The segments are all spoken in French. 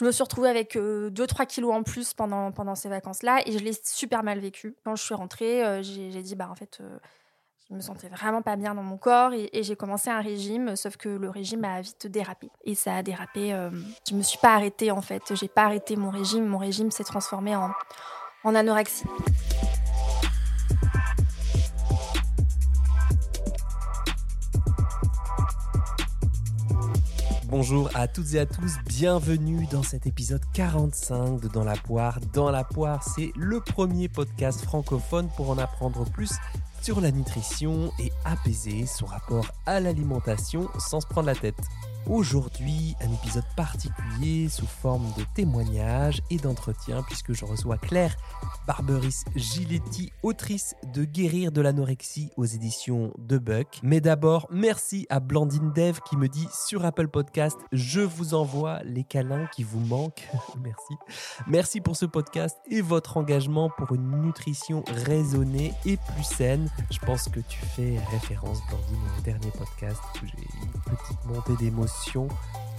Je me suis retrouvée avec 2-3 kilos en plus pendant ces vacances-là et je l'ai super mal vécu. Quand je suis rentrée, j'ai dit, bah en fait, je me sentais vraiment pas bien dans mon corps et j'ai commencé un régime, sauf que le régime a vite dérapé. Et ça a dérapé, je me suis pas arrêtée en fait, j'ai pas arrêté mon régime. Mon régime s'est transformé en anorexie. Bonjour à toutes et à tous, bienvenue dans cet épisode 45 de Dans la Poire. Dans la Poire, c'est le premier podcast francophone pour en apprendre plus sur la nutrition et apaiser son rapport à l'alimentation sans se prendre la tête. Aujourd'hui, un épisode particulier sous forme de témoignages et d'entretiens puisque je reçois Claire Barberis Giletti, autrice de Guérir de l'anorexie aux éditions de Buck. Mais d'abord, merci à Blandine Dev qui me dit sur Apple Podcast « Je vous envoie les câlins qui vous manquent ». Merci. Merci pour ce podcast et votre engagement pour une nutrition raisonnée et plus saine. Je pense que tu fais référence, Blandine, au dernier podcast où j'ai une petite montée d'émotion.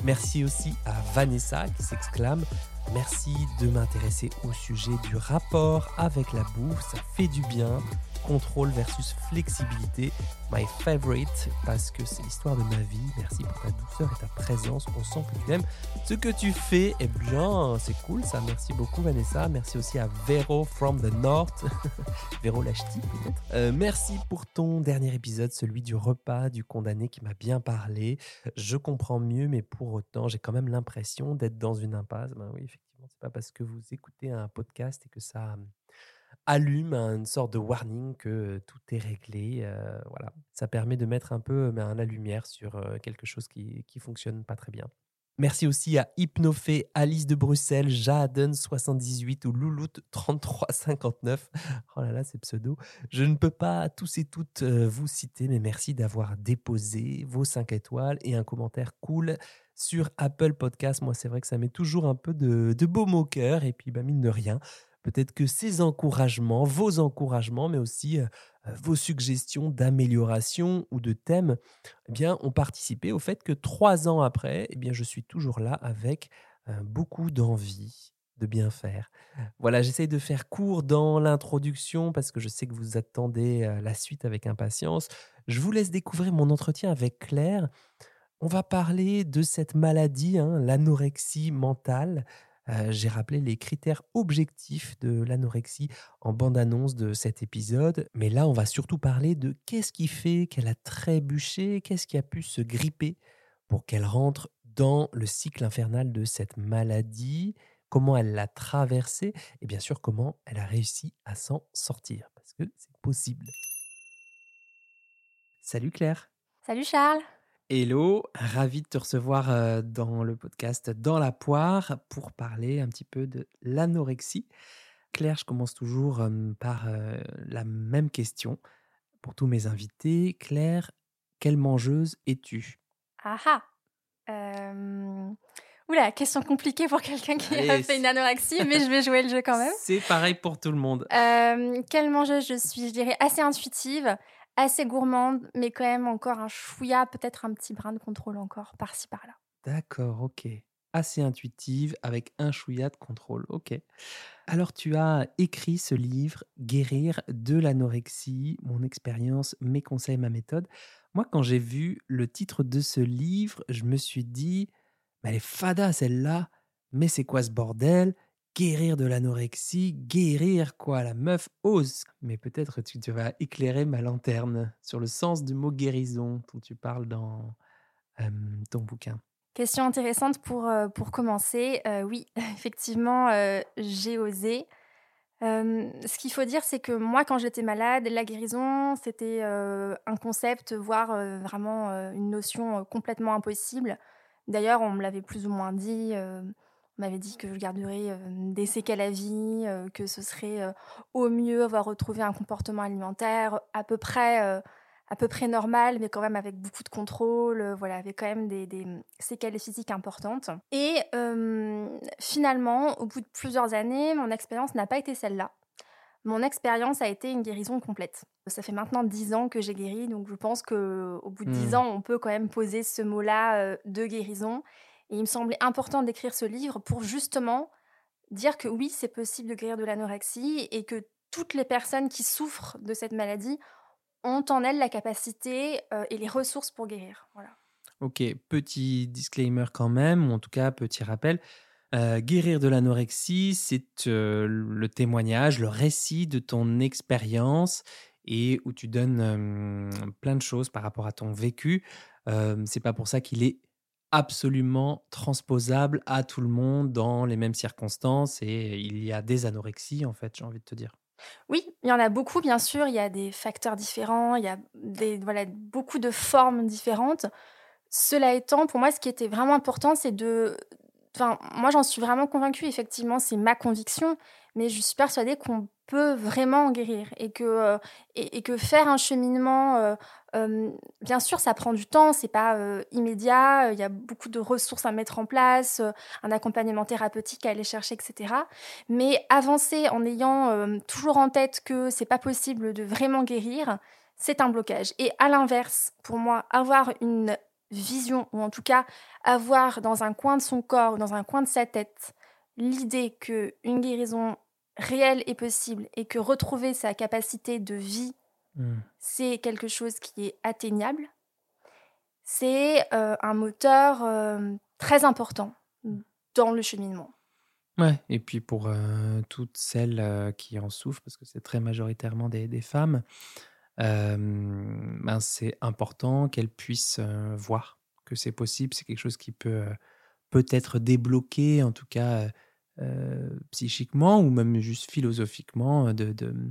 Merci aussi à Vanessa qui s'exclame « Merci de m'intéresser au sujet du rapport avec la bouffe, ça fait du bien, contrôle versus flexibilité, my favorite, parce que c'est l'histoire de ma vie, merci pour ta douceur et ta présence, on sent que tu aimes ce que tu fais, eh bien c'est cool ça, merci beaucoup Vanessa, merci aussi à Véro from the North, Véro Lachti peut-être, merci pour ton dernier épisode, celui du repas du condamné qui m'a bien parlé, je comprends mieux mais pour autant j'ai quand même l'impression d'être dans une impasse, ben oui effectivement c'est pas parce que vous écoutez un podcast et que ça allume une sorte de warning que tout est réglé. Voilà. Ça permet de mettre un peu la lumière sur quelque chose qui fonctionne pas très bien. Merci aussi à Hypnofée, Alice de Bruxelles, Jaden78 ou Louloute3359. Oh là là, ces pseudos. Je ne peux pas tous et toutes vous citer, mais merci d'avoir déposé vos 5 étoiles et un commentaire cool sur Apple Podcast. Moi, c'est vrai que ça met toujours un peu de baume au cœur et puis mine de rien. Peut-être que ces encouragements, vos encouragements, mais aussi vos suggestions d'amélioration ou de thèmes, eh bien, ont participé au fait que 3 ans après, eh bien, je suis toujours là avec beaucoup d'envie de bien faire. Voilà, j'essaye de faire court dans l'introduction parce que je sais que vous attendez la suite avec impatience. Je vous laisse découvrir mon entretien avec Claire. On va parler de cette maladie, l'anorexie mentale. J'ai rappelé les critères objectifs de l'anorexie en bande-annonce de cet épisode. Mais là, on va surtout parler de qu'est-ce qui fait qu'elle a trébuché, qu'est-ce qui a pu se gripper pour qu'elle rentre dans le cycle infernal de cette maladie, comment elle l'a traversée et bien sûr comment elle a réussi à s'en sortir, parce que c'est possible. Salut Claire. Salut Charles. Hello, ravi de te recevoir dans le podcast Dans la Poire pour parler un petit peu de l'anorexie. Claire, je commence toujours par la même question pour tous mes invités. Claire, quelle mangeuse es-tu ? Oula, question compliquée pour quelqu'un qui a fait une anorexie, mais je vais jouer le jeu quand même. C'est pareil pour tout le monde. Quelle mangeuse je suis ? Je dirais assez intuitive. Assez gourmande, mais quand même encore un chouïa, peut-être un petit brin de contrôle encore, par-ci, par-là. D'accord, ok. Assez intuitive, avec un chouïa de contrôle, ok. Alors, tu as écrit ce livre, « Guérir de l'anorexie, mon expérience, mes conseils, ma méthode ». Moi, quand j'ai vu le titre de ce livre, je me suis dit « Elle est fada, celle-là, mais c'est quoi ce bordel ?» Guérir de l'anorexie, guérir quoi, la meuf ose. Mais peut-être tu vas éclairer ma lanterne sur le sens du mot guérison dont tu parles dans ton bouquin. Question intéressante pour commencer. Oui, effectivement, j'ai osé. Ce qu'il faut dire, c'est que moi, quand j'étais malade, la guérison, c'était un concept, voire vraiment une notion complètement impossible. D'ailleurs, on me l'avait plus ou moins dit... On m'avait dit que je garderais des séquelles à vie, que ce serait au mieux avoir retrouvé un comportement alimentaire à peu près normal, mais quand même avec beaucoup de contrôle, voilà, avec quand même des séquelles physiques importantes. Et finalement, au bout de plusieurs années, mon expérience n'a pas été celle-là. Mon expérience a été une guérison complète. Ça fait maintenant 10 ans que j'ai guéri, donc je pense qu'au bout de 10 ans, on peut quand même poser ce mot-là de guérison. Et il me semblait important d'écrire ce livre pour justement dire que oui, c'est possible de guérir de l'anorexie et que toutes les personnes qui souffrent de cette maladie ont en elles la capacité et les ressources pour guérir. Voilà. Ok, petit disclaimer quand même, ou en tout cas petit rappel. Guérir de l'anorexie, c'est le témoignage, le récit de ton expérience et où tu donnes plein de choses par rapport à ton vécu. C'est pas pour ça qu'il est absolument transposable à tout le monde dans les mêmes circonstances et il y a des anorexies en fait, j'ai envie de te dire. Oui, il y en a beaucoup bien sûr, il y a des facteurs différents, il y a beaucoup de formes différentes. Cela étant, pour moi, ce qui était vraiment important, c'est de... Enfin, moi, j'en suis vraiment convaincue, effectivement, c'est ma conviction, mais je suis persuadée qu'on peut vraiment guérir et que faire un cheminement, bien sûr, ça prend du temps, c'est pas immédiat, il y a beaucoup de ressources à mettre en place, un accompagnement thérapeutique à aller chercher, etc. Mais avancer en ayant toujours en tête que c'est pas possible de vraiment guérir, c'est un blocage. Et à l'inverse, pour moi, avoir une vision, ou en tout cas avoir dans un coin de son corps, dans un coin de sa tête, l'idée qu'une guérison réelle est possible et que retrouver sa capacité de vie, c'est quelque chose qui est atteignable, c'est un moteur très important dans le cheminement. Ouais, et puis pour toutes celles qui en souffrent, parce que c'est très majoritairement des femmes, ben c'est important qu'elles puissent voir que c'est possible. C'est quelque chose qui peut être débloqué, en tout cas psychiquement ou même juste philosophiquement, de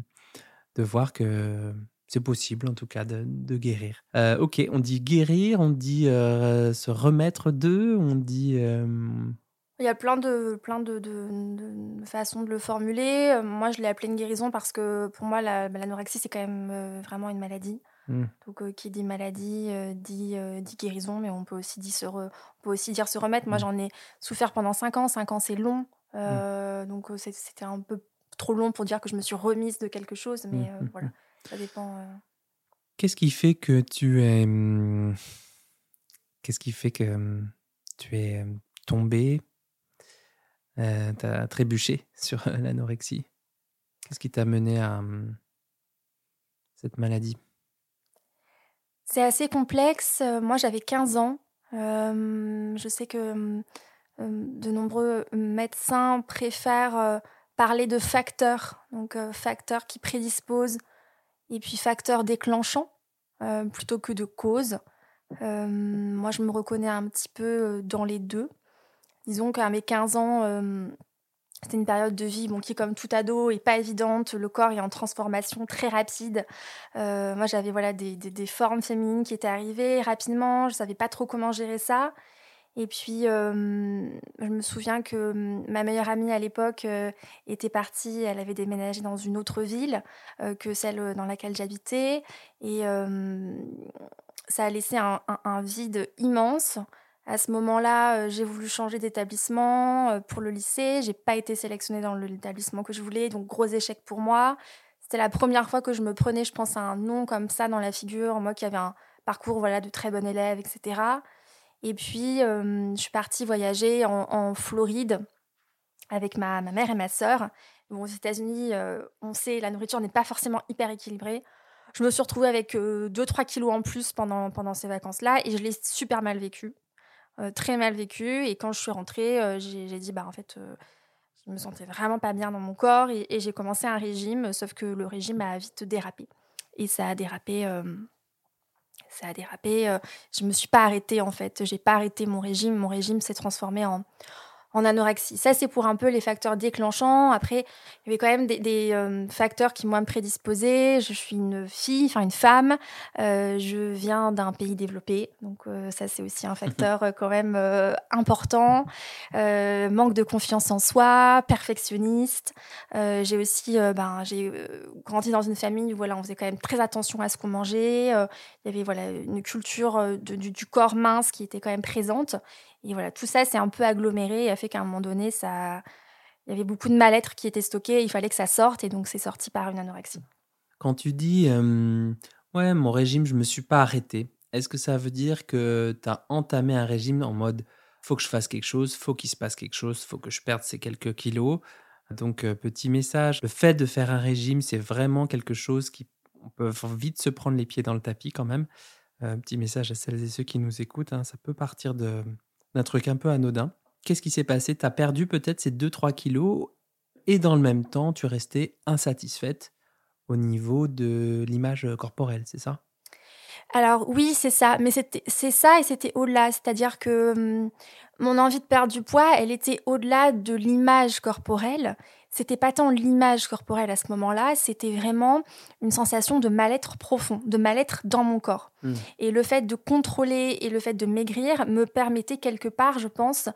voir que c'est possible, en tout cas, de guérir. Ok, on dit guérir, on dit se remettre d'eux, on dit... Il y a plein de façons de le formuler. Moi, je l'ai appelé une guérison parce que pour moi, l'anorexie, c'est quand même vraiment une maladie. Donc, qui dit maladie dit guérison, mais on peut aussi dire se remettre. Moi, j'en ai souffert pendant 5 ans. 5 ans, c'est long. Donc, c'était un peu trop long pour dire que je me suis remise de quelque chose. Mais voilà, ça dépend. Qu'est-ce qui fait que tu es... tombée? T'as trébuché sur l'anorexie. Qu'est-ce qui t'a mené à cette maladie ? C'est assez complexe. Moi, j'avais 15 ans. Je sais que de nombreux médecins préfèrent parler de facteurs. Donc, facteurs qui prédisposent et puis facteurs déclenchants plutôt que de causes. Moi, je me reconnais un petit peu dans les deux. Disons qu'à mes 15 ans, c'était une période de vie qui, comme tout ado, n'est pas évidente. Le corps est en transformation très rapide. Moi, j'avais des formes féminines qui étaient arrivées rapidement. Je ne savais pas trop comment gérer ça. Et puis, je me souviens que ma meilleure amie à l'époque était partie. Elle avait déménagé dans une autre ville que celle dans laquelle j'habitais. Et ça a laissé un vide immense. À ce moment-là, j'ai voulu changer d'établissement pour le lycée. Je n'ai pas été sélectionnée dans l'établissement que je voulais, donc gros échec pour moi. C'était la première fois que je me prenais, je pense, un nom comme ça dans la figure. Moi qui avais un parcours de très bon élève, etc. Et puis, je suis partie voyager en Floride avec ma mère et ma sœur. Bon, aux États-Unis, on sait, la nourriture n'est pas forcément hyper équilibrée. Je me suis retrouvée avec 2-3 kilos en plus pendant ces vacances-là et je l'ai super mal vécu. Très mal vécu, et quand je suis rentrée, j'ai dit en fait, je me sentais vraiment pas bien dans mon corps, et j'ai commencé un régime, sauf que le régime a vite dérapé, et ça a dérapé. Je me suis pas arrêtée en fait, j'ai pas arrêté mon régime s'est transformé en anorexie. Ça c'est pour un peu les facteurs déclenchants. Après il y avait quand même des facteurs qui moi me prédisposaient. Je suis une femme, je viens d'un pays développé, donc ça c'est aussi un facteur quand même important. Manque de confiance en soi, perfectionniste. J'ai aussi j'ai grandi dans une famille où on faisait quand même très attention à ce qu'on mangeait. Il y avait une culture du corps mince qui était quand même présente. Et tout ça, c'est un peu aggloméré et a fait qu'à un moment donné, il y avait beaucoup de mal-être qui était stocké. Il fallait que ça sorte et donc c'est sorti par une anorexie. Quand tu dis « ouais, mon régime, je ne me suis pas arrêtée », est-ce que ça veut dire que tu as entamé un régime en mode « faut que je fasse quelque chose, faut qu'il se passe quelque chose, faut que je perde ces quelques kilos. Donc, petit message, le fait de faire un régime, c'est vraiment quelque chose qui on peut vite se prendre les pieds dans le tapis quand même. Petit message à celles et ceux qui nous écoutent, hein, ça peut partir d'un truc un peu anodin. Qu'est-ce qui s'est passé ? Tu as perdu peut-être ces 2-3 kilos et dans le même temps, tu restais insatisfaite au niveau de l'image corporelle, c'est ça ? Alors oui, c'est ça, mais c'est ça et c'était au-delà, c'est-à-dire que mon envie de perdre du poids, elle était au-delà de l'image corporelle. C'était pas tant l'image corporelle à ce moment-là, c'était vraiment une sensation de mal-être profond, de mal-être dans mon corps. Mmh. Et le fait de contrôler et le fait de maigrir me permettait quelque part, je pense,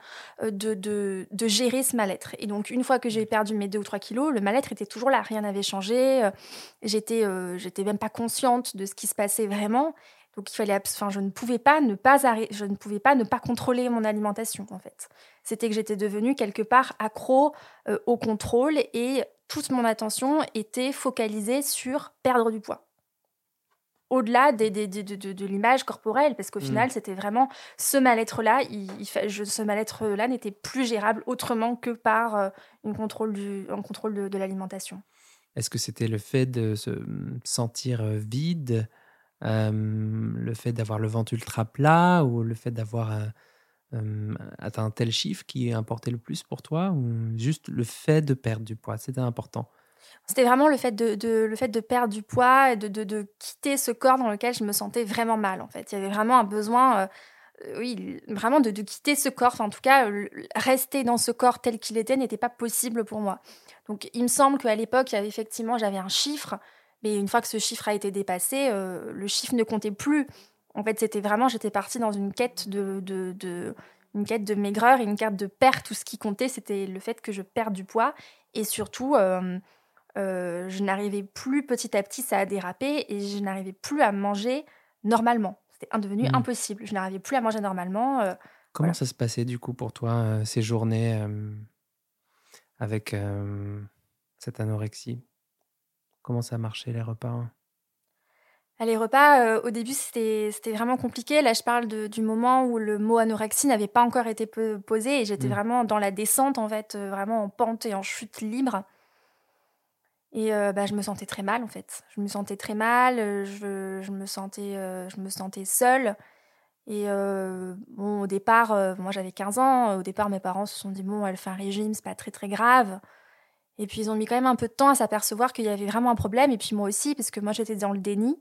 de gérer ce mal-être. Et donc, une fois que j'ai perdu mes 2 ou 3 kilos, le mal-être était toujours là, rien n'avait changé, j'étais même pas consciente de ce qui se passait vraiment. Donc il fallait, je ne pouvais pas ne pas contrôler mon alimentation en fait. C'était que j'étais devenue quelque part accro au contrôle et toute mon attention était focalisée sur perdre du poids. Au-delà de l'image corporelle, parce qu'au final c'était vraiment ce mal-être-là. Ce mal-être-là n'était plus gérable autrement que par un contrôle de l'alimentation. Est-ce que c'était le fait de se sentir vide? Le fait d'avoir le ventre ultra plat ou le fait d'avoir atteint tel chiffre qui importait le plus pour toi ou juste le fait de perdre du poids, c'était important? C'était vraiment le fait de perdre du poids et de quitter ce corps dans lequel je me sentais vraiment mal en fait. Il y avait vraiment un besoin... vraiment de quitter ce corps. Enfin, en tout cas, rester dans ce corps tel qu'il était n'était pas possible pour moi. Donc il me semble qu'à l'époque, j'avais un chiffre. Mais une fois que ce chiffre a été dépassé, le chiffre ne comptait plus. En fait, c'était vraiment, j'étais partie dans une quête une quête de maigreur et une quête de perte. Tout ce qui comptait, c'était le fait que je perde du poids. Et surtout, je n'arrivais plus, petit à petit, ça a dérapé et je n'arrivais plus à manger normalement. C'était devenu impossible. Je n'arrivais plus à manger normalement. Comment ça se passait, du coup, pour toi, ces journées avec cette anorexie ? Comment ça marchait, les repas ? Les repas, au début, c'était vraiment compliqué. Là, je parle du moment où le mot anorexie n'avait pas encore été posé et j'étais vraiment dans la descente, en fait, vraiment en pente et en chute libre. Et je me sentais très mal, en fait. Je me sentais très mal, je me sentais seule. Et au départ, moi, j'avais 15 ans. Au départ, mes parents se sont dit « Bon, elle fait un régime, c'est pas très, très grave ». Et puis, ils ont mis quand même un peu de temps à s'apercevoir qu'il y avait vraiment un problème. Et puis, moi aussi, parce que moi, j'étais dans le déni.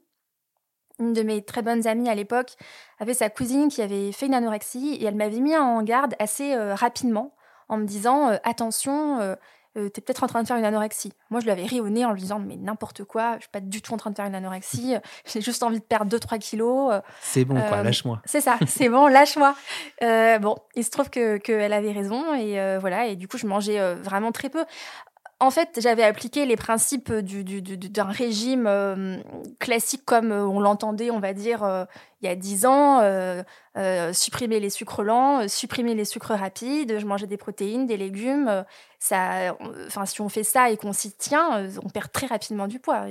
Une de mes très bonnes amies à l'époque avait sa cousine qui avait fait une anorexie. Et elle m'avait mis en garde assez rapidement en me disant « Attention, t'es peut-être en train de faire une anorexie ». Moi, je lui avais ri au nez en lui disant « Mais n'importe quoi, je suis pas du tout en train de faire une anorexie. J'ai juste envie de perdre 2-3 kilos. » C'est bon, lâche-moi. C'est ça, c'est bon, lâche-moi. Il se trouve qu'elle avait raison. Et voilà, et du coup, je mangeais vraiment très peu. En fait, j'avais appliqué les principes d'un régime classique comme on l'entendait, on va dire, il y a 10 ans. Supprimer les sucres lents, supprimer les sucres rapides, je mangeais des protéines, des légumes. Si on fait ça et qu'on s'y tient, on perd très rapidement du poids.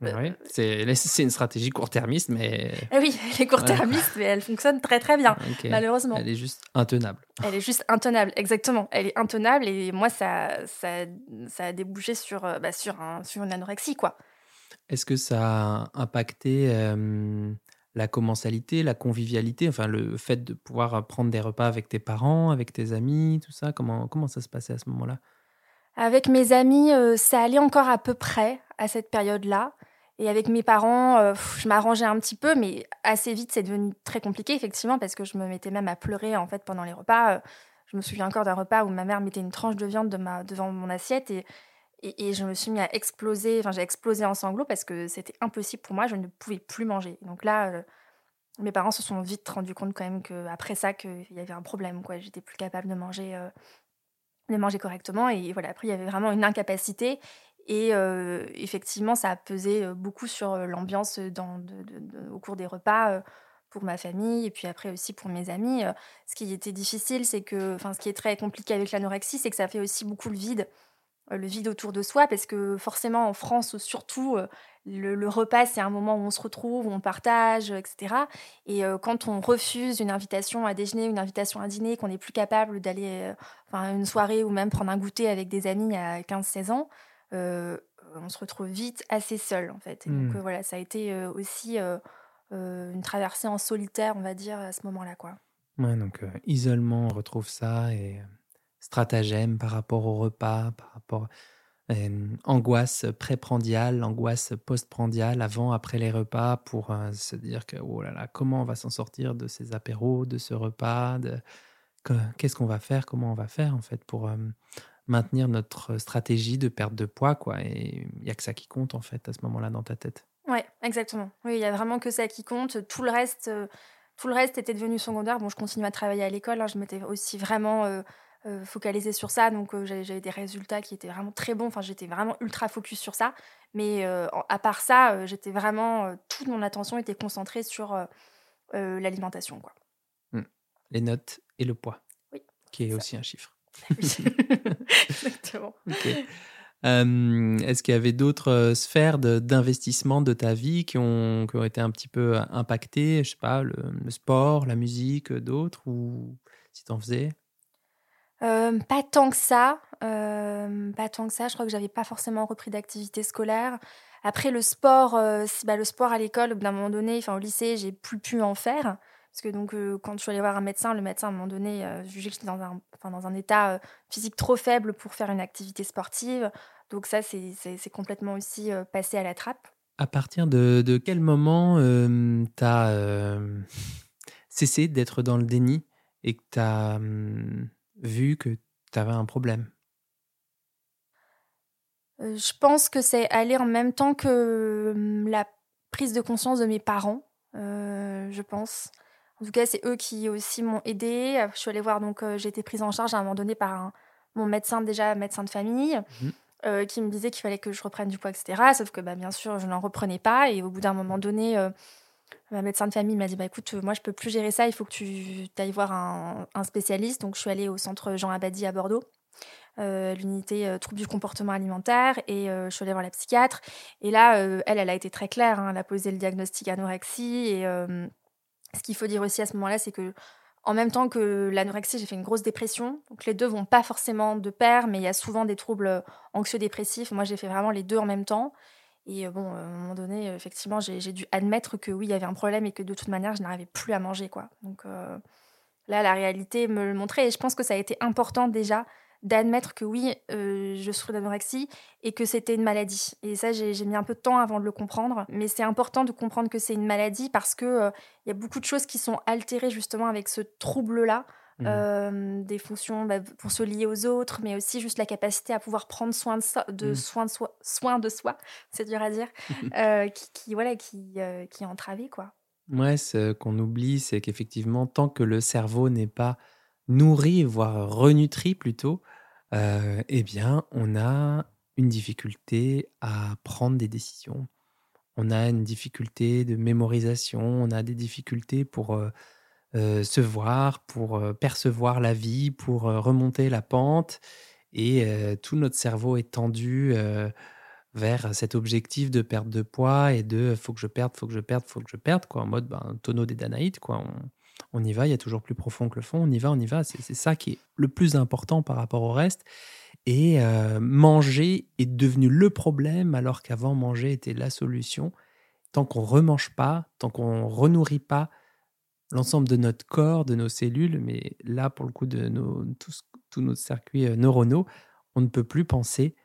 Oui, c'est une stratégie court-termiste, mais... Oui, elle est court-termiste, mais elle fonctionne très très bien, malheureusement. Elle est juste intenable. Elle est juste intenable, exactement. Elle est intenable et moi, ça a débouché sur une anorexie, quoi. Est-ce que ça a impacté la commensalité, la convivialité, le fait de pouvoir prendre des repas avec tes parents, avec tes amis, tout ça? Comment ça se passait à ce moment-là? Avec mes amis, ça allait encore à peu près à cette période-là. Et avec mes parents, je m'arrangeais un petit peu, mais assez vite, c'est devenu très compliqué, effectivement, parce que je me mettais même à pleurer, en fait, pendant les repas. Je me souviens encore d'un repas où ma mère mettait une tranche de viande devant mon assiette et je me suis mis à exploser. J'ai explosé en sanglots parce que c'était impossible pour moi, je ne pouvais plus manger. Donc là, mes parents se sont vite rendus compte quand même qu'après ça, qu'il y avait un problème, quoi. J'étais plus capable de manger correctement. Et voilà, après, il y avait vraiment une incapacité. Et effectivement, ça a pesé beaucoup sur l'ambiance au cours des repas pour ma famille et puis après aussi pour mes amis. Ce qui était difficile, ce qui est très compliqué avec l'anorexie, c'est que ça fait aussi beaucoup le vide. le vide autour de soi, parce que forcément en France surtout, le repas c'est un moment où on se retrouve, où on partage, etc. Et quand on refuse une invitation à déjeuner, une invitation à dîner, qu'on n'est plus capable d'aller à une soirée ou même prendre un goûter avec des amis à 15-16 ans, on se retrouve vite assez seul en fait. Et donc voilà, ça a été aussi une traversée en solitaire, on va dire, à ce moment-là, quoi. Ouais, donc isolement, on retrouve ça, et stratagème par rapport au repas, par rapport angoisse préprandiale, angoisse postprandiale, avant, après les repas, pour se dire que oh là là, comment on va s'en sortir de ces apéros, de ce repas, qu'est-ce qu'on va faire, comment on va faire en fait pour maintenir notre stratégie de perte de poids, quoi. Et il y a que ça qui compte en fait à ce moment-là dans ta tête. Ouais, exactement. Oui, il y a vraiment que ça qui compte. Tout le reste était devenu secondaire. Bon, je continue à travailler à l'école. Hein, je m'étais aussi vraiment focalisée sur ça. Donc, j'avais des résultats qui étaient vraiment très bons. Enfin, j'étais vraiment ultra focus sur ça. Mais à part ça, j'étais vraiment... toute mon attention était concentrée sur l'alimentation, quoi. Les notes et le poids. Oui. Qui est aussi un chiffre. Oui. Exactement. OK. Est-ce qu'il y avait d'autres sphères d'investissement de ta vie qui ont été un petit peu impactées, je sais pas, le sport, la musique, d'autres, ou si t'en faisais? Pas tant que ça, je crois que j'avais pas forcément repris d'activité scolaire. Après le sport, le sport à l'école, d'un moment donné, au lycée, j'ai plus pu en faire. Parce que donc, quand je suis allée voir un médecin, le médecin, à un moment donné, jugeait que j'étais dans un état physique trop faible pour faire une activité sportive. Donc ça, c'est complètement aussi passé à la trappe. À partir de quel moment tu as cessé d'être dans le déni et que tu as vu que tu avais un problème ? Je pense que c'est allé en même temps que la prise de conscience de mes parents, je pense. En tout cas, c'est eux qui aussi m'ont aidée. Je suis allée voir, donc j'ai été prise en charge à un moment donné par mon médecin, déjà médecin de famille, qui me disait qu'il fallait que je reprenne du poids, etc. Sauf que bien sûr, je n'en reprenais pas. Et au bout d'un moment donné, ma médecin de famille m'a dit écoute, moi je peux plus gérer ça, il faut que tu ailles voir un spécialiste. Donc je suis allée au centre Jean Abadie à Bordeaux, l'unité troubles du comportement alimentaire, et je suis allée voir la psychiatre. Et là, elle a été très claire, hein, elle a posé le diagnostic anorexie. Et ce qu'il faut dire aussi à ce moment-là, c'est que en même temps que l'anorexie, j'ai fait une grosse dépression. Donc les deux vont pas forcément de pair, mais il y a souvent des troubles anxio-dépressifs. Moi, j'ai fait vraiment les deux en même temps. Et bon, à un moment donné, effectivement, j'ai dû admettre que oui, il y avait un problème et que de toute manière, je n'arrivais plus à manger, quoi. Donc là, la réalité me le montrait. Et je pense que ça a été important déjà d'admettre que oui, je souffrais d'anorexie et que c'était une maladie. Et ça, j'ai mis un peu de temps avant de le comprendre. Mais c'est important de comprendre que c'est une maladie parce qu'il y a beaucoup de choses qui sont altérées justement avec ce trouble-là. Des fonctions pour se lier aux autres, mais aussi juste la capacité à pouvoir prendre soin de soi, c'est dur à dire, qui est entravée, quoi. Ouais, ce qu'on oublie, c'est qu'effectivement, tant que le cerveau n'est pas nourri, voire renutri plutôt, on a une difficulté à prendre des décisions. On a une difficulté de mémorisation, on a des difficultés pour se voir, pour percevoir la vie, pour remonter la pente. Et tout notre cerveau est tendu vers cet objectif de perte de poids et de faut que je perde, quoi, en mode tonneau des Danaïdes, quoi. On y va, il y a toujours plus profond que le fond, on y va, c'est ça qui est le plus important par rapport au reste. Et manger est devenu le problème, alors qu'avant, manger était la solution. Tant qu'on ne remange pas, tant qu'on ne renourrit pas l'ensemble de notre corps, de nos cellules, mais là, pour le coup, de tous nos circuits neuronaux, on ne peut plus penser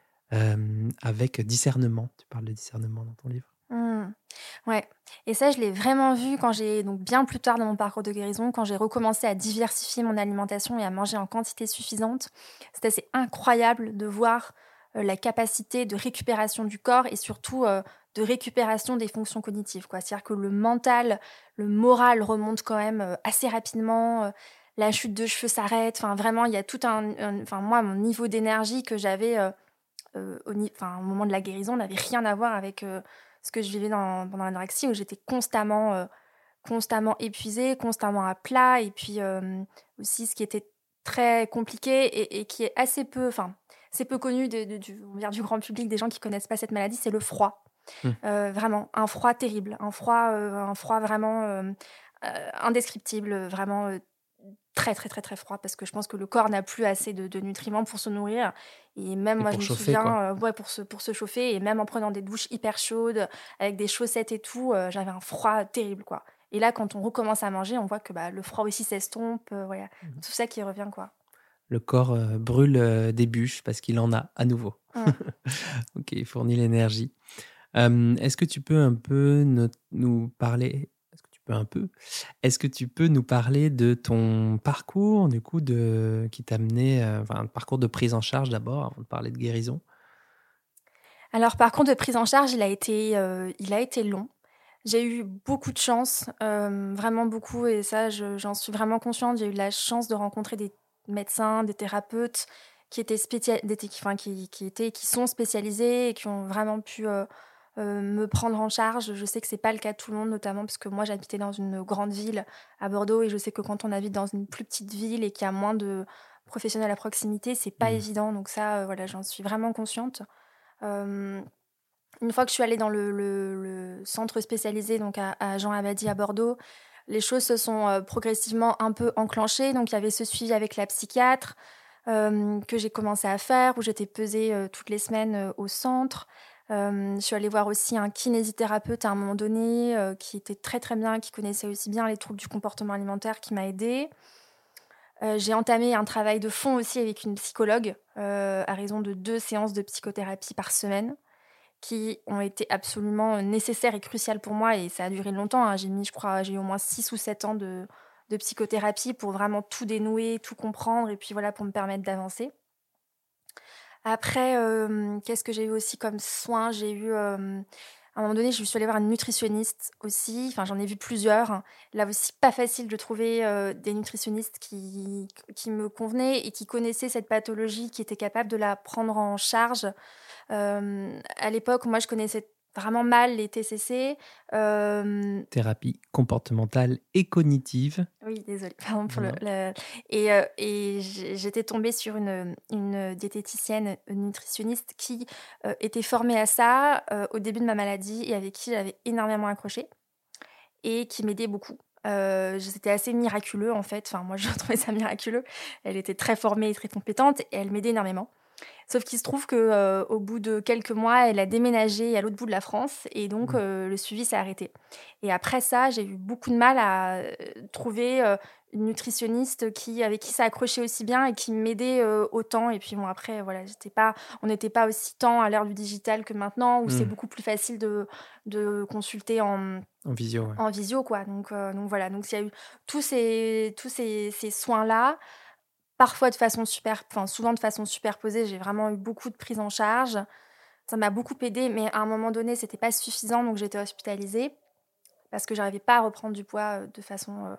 avec discernement. Tu parles de discernement dans ton livre. Ouais. Et ça, je l'ai vraiment vu quand donc bien plus tard dans mon parcours de guérison, quand j'ai recommencé à diversifier mon alimentation et à manger en quantité suffisante. C'est assez incroyable de voir la capacité de récupération du corps et surtout de récupération des fonctions cognitives, quoi. C'est-à-dire que le moral remonte quand même assez rapidement, la chute de cheveux s'arrête, enfin vraiment, il y a tout moi, mon niveau d'énergie que j'avais au moment de la guérison n'avait rien à voir avec ce que je vivais pendant l'anorexie, où j'étais constamment épuisée, constamment à plat, et puis aussi ce qui était très compliqué et qui est assez peu... c'est peu connu du grand public, des gens qui ne connaissent pas cette maladie, c'est le froid. Vraiment, un froid terrible, un froid vraiment indescriptible, vraiment très, très, très, très froid, parce que je pense que le corps n'a plus assez de nutriments pour se nourrir. Et même, moi, je me souviens, pour se chauffer, et même en prenant des douches hyper chaudes, avec des chaussettes et tout, j'avais un froid terrible, quoi. Et là, quand on recommence à manger, on voit que le froid aussi s'estompe, voilà. Tout ça qui revient, quoi. Le corps brûle des bûches parce qu'il en a à nouveau. Ok, il fournit l'énergie. Est-ce que tu peux un peu nous parler... Est-ce que tu peux nous parler de ton parcours, du coup, qui t'a amené... un parcours de prise en charge d'abord, avant de parler de guérison. Alors, parcours de prise en charge, il a été long. J'ai eu beaucoup de chance, vraiment beaucoup, et ça, j'en suis vraiment consciente. J'ai eu la chance de rencontrer des médecins, des thérapeutes qui sont spécialisés et qui ont vraiment pu me prendre en charge. Je sais que c'est pas le cas de tout le monde, notamment parce que moi j'habitais dans une grande ville à Bordeaux, et je sais que quand on habite dans une plus petite ville et qu'il y a moins de professionnels à proximité, c'est pas évident. Donc ça, j'en suis vraiment consciente. Une fois que je suis allée dans le centre spécialisé, donc à Jean Abadie à Bordeaux, les choses se sont progressivement un peu enclenchées. Donc il y avait ce suivi avec la psychiatre que j'ai commencé à faire, où j'étais pesée toutes les semaines au centre. Je suis allée voir aussi un kinésithérapeute à un moment donné qui était très très bien, qui connaissait aussi bien les troubles du comportement alimentaire, qui m'a aidée. J'ai entamé un travail de fond aussi avec une psychologue à raison de 2 séances de psychothérapie par semaine, qui ont été absolument nécessaires et cruciales pour moi, et ça a duré longtemps, hein. J'ai eu au moins 6 ou 7 ans de psychothérapie pour vraiment tout dénouer, tout comprendre, et puis voilà, pour me permettre d'avancer. Après, qu'est-ce que j'ai eu aussi comme soin ? J'ai eu, à un moment donné, je suis allée voir une nutritionniste aussi. Enfin, j'en ai vu plusieurs. Là aussi, pas facile de trouver des nutritionnistes qui me convenaient et qui connaissaient cette pathologie, qui étaient capables de la prendre en charge. À l'époque, moi, je connaissais vraiment mal les TCC. Thérapie comportementale et cognitive. Oui, désolée. Pardon pour et j'étais tombée sur une diététicienne, une nutritionniste qui était formée à ça au début de ma maladie, et avec qui j'avais énormément accroché et qui m'aidait beaucoup. C'était assez miraculeux, en fait. Enfin, moi, je trouvais ça miraculeux. Elle était très formée et très compétente, et elle m'aidait énormément. Sauf qu'il se trouve qu'au bout de quelques mois, elle a déménagé à l'autre bout de la France, et donc le suivi s'est arrêté. Et après ça, j'ai eu beaucoup de mal à trouver une nutritionniste avec qui ça accrochait aussi bien et qui m'aidait autant. Et puis bon, après, voilà, on n'était pas aussi tant à l'ère du digital que maintenant, où c'est beaucoup plus facile de consulter en visio. Ouais. En visio, quoi. Donc voilà, donc il y a eu tous ces soins-là. Parfois souvent de façon superposée. J'ai vraiment eu beaucoup de prise en charge. Ça m'a beaucoup aidée, mais à un moment donné, c'était pas suffisant, donc j'étais hospitalisée parce que j'arrivais pas à reprendre du poids de façon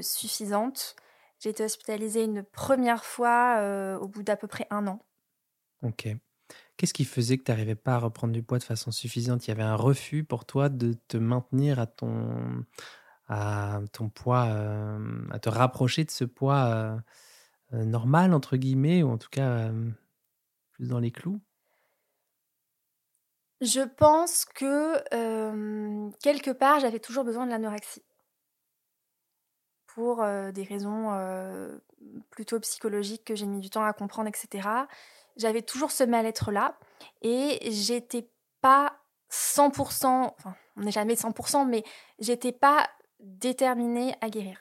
suffisante. J'ai été hospitalisée une première fois au bout d'à peu près 1 an. Ok. Qu'est-ce qui faisait que tu n'arrivais pas à reprendre du poids de façon suffisante ? Il y avait un refus pour toi de te maintenir à ton poids, à te rapprocher de ce poids normal, entre guillemets, ou en tout cas plus dans les clous? Je pense que quelque part, j'avais toujours besoin de l'anorexie pour des raisons plutôt psychologiques que j'ai mis du temps à comprendre, etc. J'avais toujours ce mal-être-là, et j'étais pas 100%, enfin, on n'est jamais 100%, mais j'étais pas déterminée à guérir.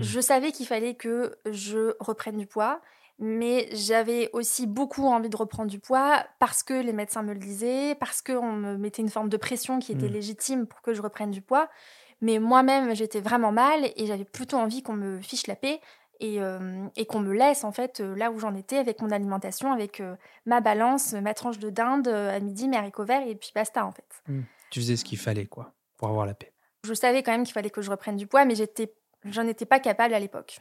Je savais qu'il fallait que je reprenne du poids, mais j'avais aussi beaucoup envie de reprendre du poids parce que les médecins me le disaient, parce qu'on me mettait une forme de pression qui était légitime pour que je reprenne du poids. Mais moi-même, j'étais vraiment mal, et j'avais plutôt envie qu'on me fiche la paix et qu'on me laisse, en fait, là où j'en étais, avec mon alimentation, avec ma balance, ma tranche de dinde à midi, mes haricots verts, et puis basta, en fait. Tu faisais ce qu'il fallait, quoi, pour avoir la paix. Je savais quand même qu'il fallait que je reprenne du poids, mais j'en étais pas capable à l'époque.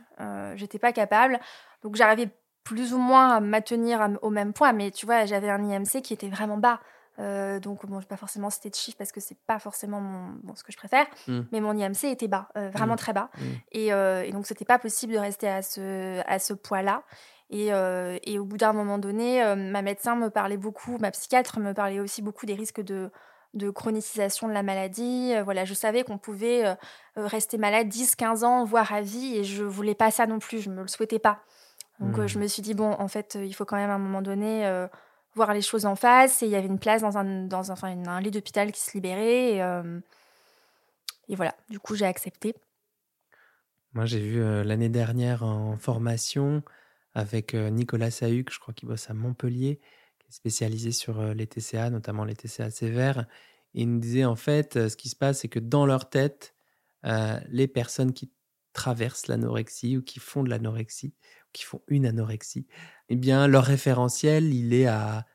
J'étais pas capable. Donc, j'arrivais plus ou moins à maintenir au même poids. Mais tu vois, j'avais un IMC qui était vraiment bas. Donc, bon, je vais pas forcément citer de chiffres parce que c'est pas forcément ce que je préfère. Mais mon IMC était bas, vraiment très bas. Et donc, c'était pas possible de rester à ce poids-là. Et au bout d'un moment donné, ma médecin me parlait beaucoup, ma psychiatre me parlait aussi beaucoup des risques de chronicisation de la maladie. Voilà, je savais qu'on pouvait rester malade 10, 15 ans, voire à vie, et je voulais pas ça non plus, je me le souhaitais pas. Donc je me suis dit, bon, en fait, il faut quand même à un moment donné voir les choses en face. Et il y avait une place dans un lit d'hôpital qui se libérait. Et voilà, du coup, j'ai accepté. Moi, j'ai vu l'année dernière en formation avec Nicolas Sahuc, je crois qu'il bosse à Montpellier, qui est spécialisé sur les TCA, notamment les TCA sévères. Et il nous disait, en fait, ce qui se passe, c'est que dans leur tête, les personnes qui traversent l'anorexie ou qui font de l'anorexie, ou qui font une anorexie, eh bien, leur référentiel, il est à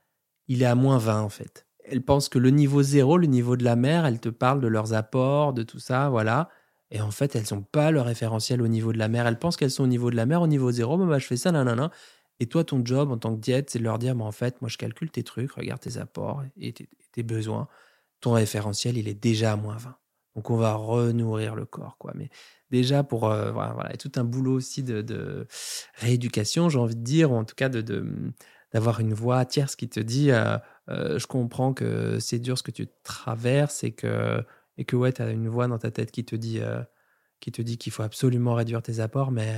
moins 20, en fait. Elles pensent que le niveau 0, le niveau de la mère, elles te parlent de leurs apports, de tout ça, voilà. Et en fait, elles n'ont pas le référentiel au niveau de la mère. Elles pensent qu'elles sont au niveau de la mère, au niveau 0. Bah, je fais ça, nanana. Et toi, ton job en tant que diète, c'est de leur dire, bah, en fait, moi, je calcule tes trucs, regarde tes apports et tes besoins. Ton référentiel, il est déjà à moins 20. Donc, on va renourrir le corps, quoi. Mais déjà, pour... voilà, et tout un boulot aussi de rééducation, j'ai envie de dire, ou en tout cas d'avoir une voix tierce qui te dit, je comprends que c'est dur ce que tu traverses et que ouais, tu as une voix dans ta tête qui te dit qu'il faut absolument réduire tes apports, mais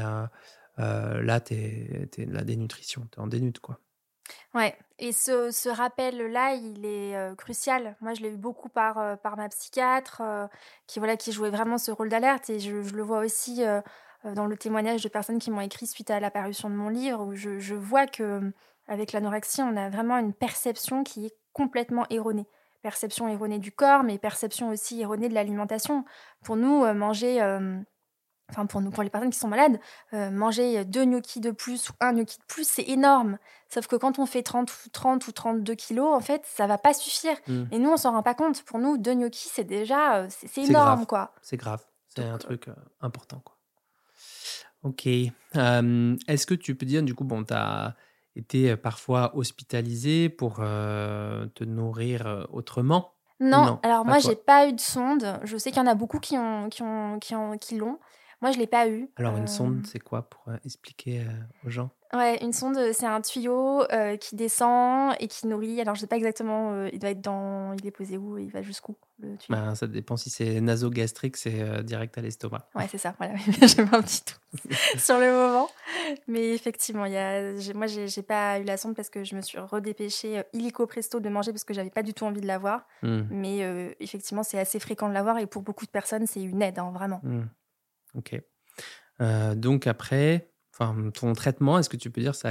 là, tu es la dénutrition, tu es en dénut, quoi. Ouais, et ce rappel-là, il est crucial. Moi, je l'ai eu beaucoup par ma psychiatre, qui jouait vraiment ce rôle d'alerte, et je le vois aussi dans le témoignage de personnes qui m'ont écrit suite à l'apparition de mon livre, où je vois qu'avec l'anorexie, on a vraiment une perception qui est complètement erronée. Perception erronée du corps, mais perception aussi erronée de l'alimentation. Pour nous, pour les personnes qui sont malades, manger 2 gnocchis de plus ou 1 gnocchi de plus, c'est énorme. Sauf que quand on fait 30 ou 32 kilos, en fait, ça va pas suffire. Et nous, on s'en rend pas compte. Pour nous, 2 gnocchis, c'est déjà c'est énorme, grave. Quoi. C'est grave. C'est donc, un truc important, quoi. Ok. Est-ce que tu peux dire, du coup, bon, t'as été parfois hospitalisée pour te nourrir autrement? Non, alors moi, j'ai pas eu de sonde. Je sais qu'il y en a beaucoup qui l'ont. Moi, je l'ai pas eu. Alors, une sonde, c'est quoi pour expliquer aux gens? Ouais, une sonde, c'est un tuyau qui descend et qui nourrit. Alors, je sais pas exactement, il est posé où, il va jusqu'où, le tuyau? Ben, ça dépend. Si c'est nasogastrique, c'est direct à l'estomac. Ouais, c'est ça, voilà. J'avais un petit doute sur le moment. Mais effectivement, moi, j'ai pas eu la sonde parce que je me suis redépêchée illico presto de manger parce que j'avais pas du tout envie de l'avoir. Mais effectivement, c'est assez fréquent de l'avoir et pour beaucoup de personnes, c'est une aide, hein, vraiment. Ok. Donc après... Enfin, ton traitement, est-ce que tu peux dire ça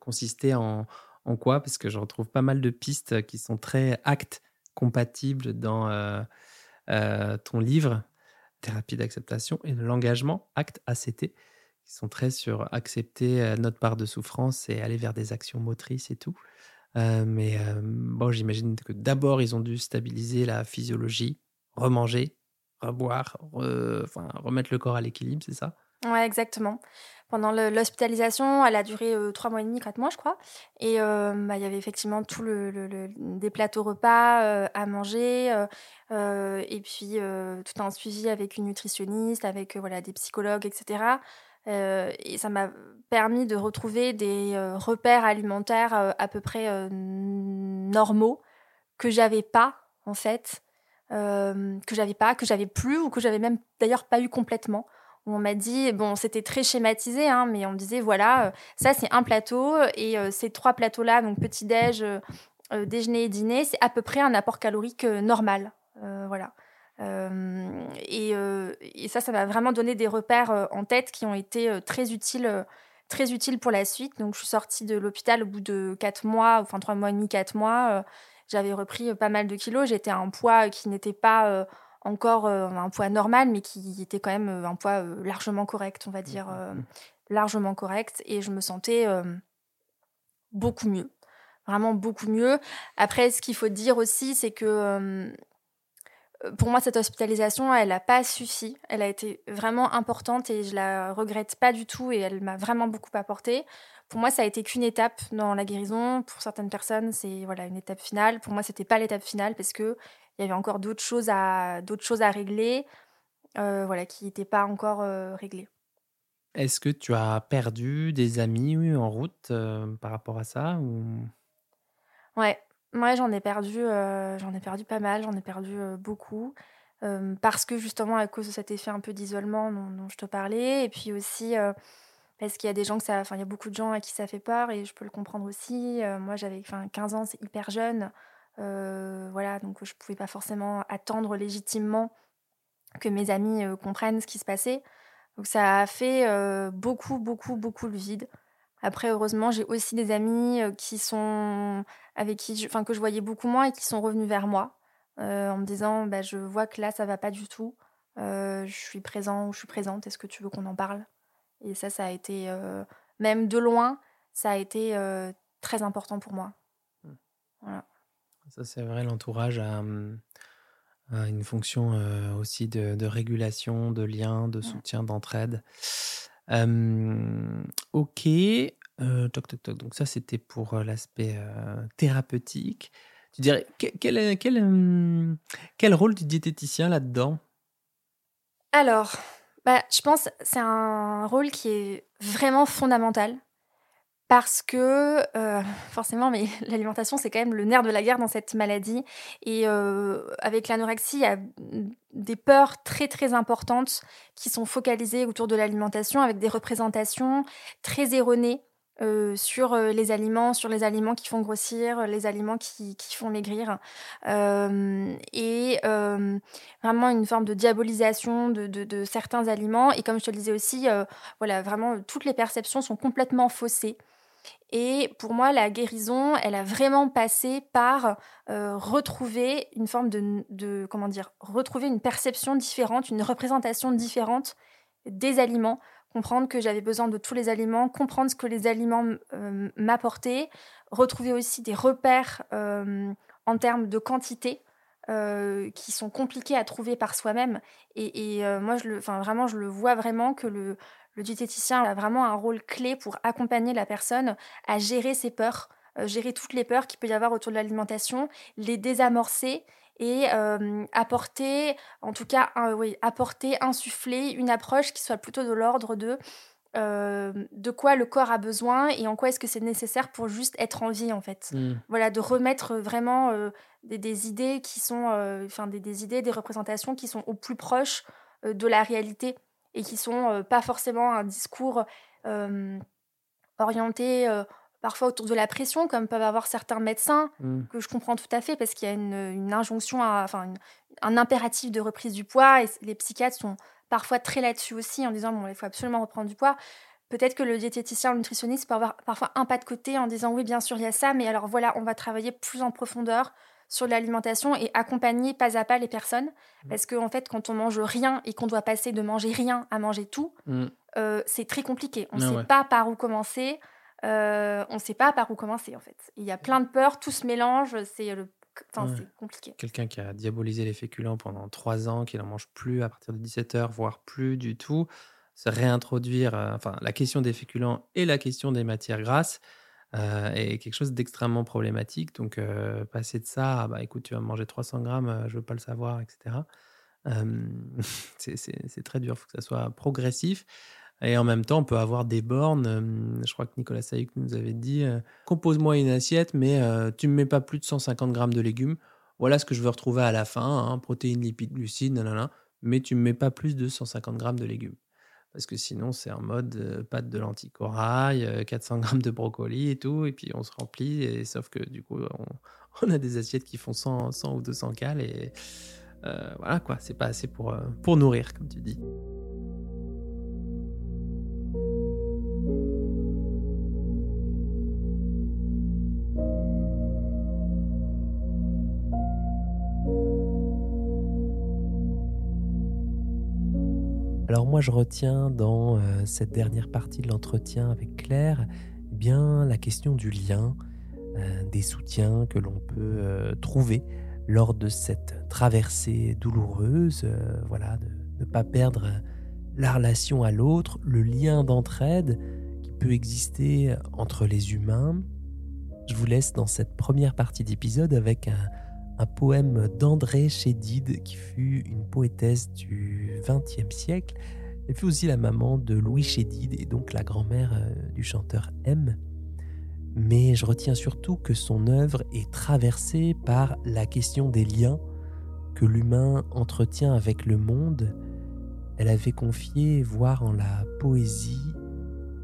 consistait en quoi? Parce que je retrouve pas mal de pistes qui sont très actes compatibles dans ton livre, Thérapie d'acceptation et l'engagement, acte ACT, qui sont très sur accepter notre part de souffrance et aller vers des actions motrices et tout. Mais j'imagine que d'abord, ils ont dû stabiliser la physiologie, remanger, reboire, remettre le corps à l'équilibre, c'est ça? Ouais, exactement. Pendant l'hospitalisation, elle a duré 3 mois et demi, 4 mois, je crois. Et il y avait effectivement tout des plateaux repas à manger. Et puis, tout un suivi avec une nutritionniste, avec des psychologues, etc. Et ça m'a permis de retrouver des repères alimentaires à peu près normaux que j'avais pas, en fait. Que j'avais plus ou que j'avais même d'ailleurs pas eu complètement. On m'a dit, bon, c'était très schématisé, hein, mais on me disait, voilà, ça, c'est un plateau, et ces 3 plateaux-là, donc petit-déj, déjeuner et dîner, c'est à peu près un apport calorique normal. Voilà. Et ça m'a vraiment donné des repères en tête qui ont été très utiles pour la suite. Donc, je suis sortie de l'hôpital au bout de 4 mois, enfin 3 mois et demi, 4 mois. J'avais repris pas mal de kilos. J'étais à un poids qui n'était pas... encore un poids normal, mais qui était quand même un poids largement correct, on va dire. Largement correct. Et je me sentais beaucoup mieux. Vraiment beaucoup mieux. Après, ce qu'il faut dire aussi, c'est que pour moi, cette hospitalisation, elle n'a pas suffi. Elle a été vraiment importante et je ne la regrette pas du tout. Et elle m'a vraiment beaucoup apporté. Pour moi, ça a été qu'une étape dans la guérison. Pour certaines personnes, c'est une étape finale. Pour moi, ce n'était pas l'étape finale parce que il y avait encore d'autres choses à régler qui n'étaient pas encore réglées. Est-ce que tu as perdu des amis en route par rapport à ça ou... Ouais, moi j'en ai perdu pas mal, j'en ai perdu beaucoup. Parce que justement à cause de cet effet un peu d'isolement dont je te parlais, et puis aussi parce qu'il y a des gens il y a beaucoup de gens à qui ça fait peur et je peux le comprendre aussi. Moi j'avais 15 ans, c'est hyper jeune, donc je pouvais pas forcément attendre légitimement que mes amis comprennent ce qui se passait. Donc ça a fait beaucoup le vide. Après, heureusement, j'ai aussi des amis que je voyais beaucoup moins et qui sont revenus vers moi en me disant je vois que là ça va pas du tout, je suis présent ou je suis présente, est-ce que tu veux qu'on en parle? Et ça a été même de loin, ça a été très important pour moi. Voilà. Ça c'est vrai, l'entourage a une fonction aussi de régulation, de lien, de soutien, d'entraide. Ok, toc. Donc ça c'était pour l'aspect thérapeutique. Tu dirais quel rôle du diététicien là-dedans? Alors, je pense que c'est un rôle qui est vraiment fondamental parce que forcément, mais l'alimentation c'est quand même le nerf de la guerre dans cette maladie et avec l'anorexie il y a des peurs très très importantes qui sont focalisées autour de l'alimentation avec des représentations très erronées. Sur les aliments qui font grossir, les aliments qui font maigrir. Vraiment une forme de diabolisation de certains aliments. Et comme je te le disais aussi, vraiment toutes les perceptions sont complètement faussées. Et pour moi, la guérison, elle a vraiment passé par retrouver une forme retrouver une perception différente, une représentation différente des aliments, comprendre que j'avais besoin de tous les aliments, comprendre ce que les aliments m'apportaient, retrouver aussi des repères en termes de quantité qui sont compliqués à trouver par soi-même. Et moi, je le vois que le diététicien a vraiment un rôle clé pour accompagner la personne à gérer ses peurs, gérer toutes les peurs qu'il peut y avoir autour de l'alimentation, les désamorcer et insuffler une approche qui soit plutôt de l'ordre de quoi le corps a besoin et en quoi est-ce que c'est nécessaire pour juste être en vie en fait. De remettre vraiment des idées qui sont des idées, des représentations qui sont au plus proche de la réalité et qui sont pas forcément un discours orienté parfois autour de la pression, comme peuvent avoir certains médecins, que je comprends tout à fait, parce qu'il y a une injonction, un impératif de reprise du poids, et les psychiatres sont parfois très là-dessus aussi, en disant, il faut absolument reprendre du poids. Peut-être que le diététicien, le nutritionniste peut avoir parfois un pas de côté en disant, oui, bien sûr, il y a ça, mais alors voilà, on va travailler plus en profondeur sur l'alimentation et accompagner pas à pas les personnes. Parce qu'en fait, quand on mange rien et qu'on doit passer de manger rien à manger tout, c'est très compliqué. On ne sait pas par où commencer. En fait. Il y a plein de peurs, tout se mélange, c'est compliqué. Quelqu'un qui a diabolisé les féculents pendant 3 ans, qui n'en mange plus à partir de 17h, voire plus du tout, se réintroduire, la question des féculents et la question des matières grasses est quelque chose d'extrêmement problématique. Donc, passer de ça à, écoute, tu vas manger 300 grammes, je veux pas le savoir, etc. C'est très dur, il faut que ça soit progressif. Et en même temps, on peut avoir des bornes. Je crois que Nicolas Sahuc nous avait dit « Compose-moi une assiette, mais tu ne me mets pas plus de 150 grammes de légumes. Voilà ce que je veux retrouver à la fin, protéines, lipides, glucides, nanana, mais tu ne me mets pas plus de 150 grammes de légumes. » Parce que sinon, c'est en mode pâte de lentilles corail, 400 grammes de brocoli et tout, et puis on se remplit, sauf que du coup, on a des assiettes qui font 100 ou 200 cales, et voilà quoi, c'est pas assez pour nourrir, comme tu dis. Alors moi, je retiens dans cette dernière partie de l'entretien avec Claire la question du lien, des soutiens que l'on peut trouver lors de cette traversée douloureuse, de ne pas perdre la relation à l'autre, le lien d'entraide qui peut exister entre les humains. Je vous laisse dans cette première partie d'épisode avec un poème d'André Chédid, qui fut une poétesse du XXe siècle Et puis aussi la maman de Louis Chedid et donc la grand-mère du chanteur M. Mais je retiens surtout que son œuvre est traversée par la question des liens que l'humain entretient avec le monde. Elle avait confié voir en la poésie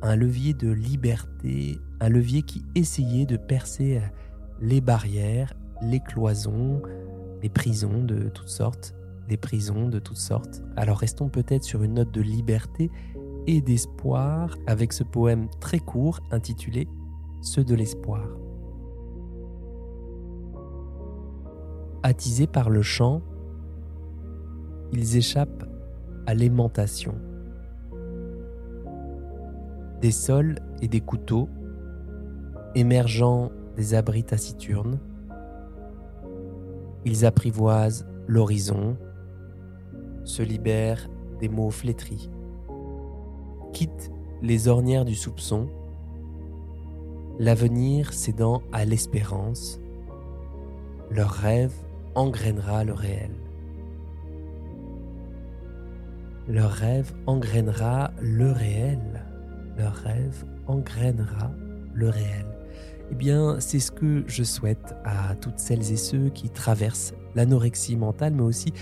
un levier de liberté, un levier qui essayait de percer les barrières, les cloisons, les prisons de toutes sortes. Alors restons peut-être sur une note de liberté et d'espoir avec ce poème très court intitulé « Ceux de l'espoir ». Attisés par le chant, ils échappent à l'aimantation. Des sols et des couteaux, émergeant des abris taciturnes, ils apprivoisent l'horizon, se libèrent des mots flétris, quittent les ornières du soupçon, l'avenir cédant à l'espérance, leur rêve engrainera le réel. Eh bien, c'est ce que je souhaite à toutes celles et ceux qui traversent l'anorexie mentale, mais aussi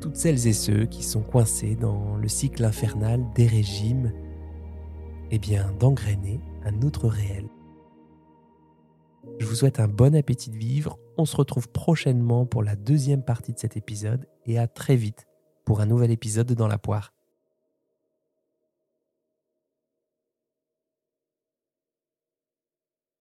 toutes celles et ceux qui sont coincés dans le cycle infernal des régimes, eh bien, d'engrainer un autre réel. Je vous souhaite un bon appétit de vivre. On se retrouve prochainement pour la deuxième partie de cet épisode et à très vite pour un nouvel épisode de Dans la Poire.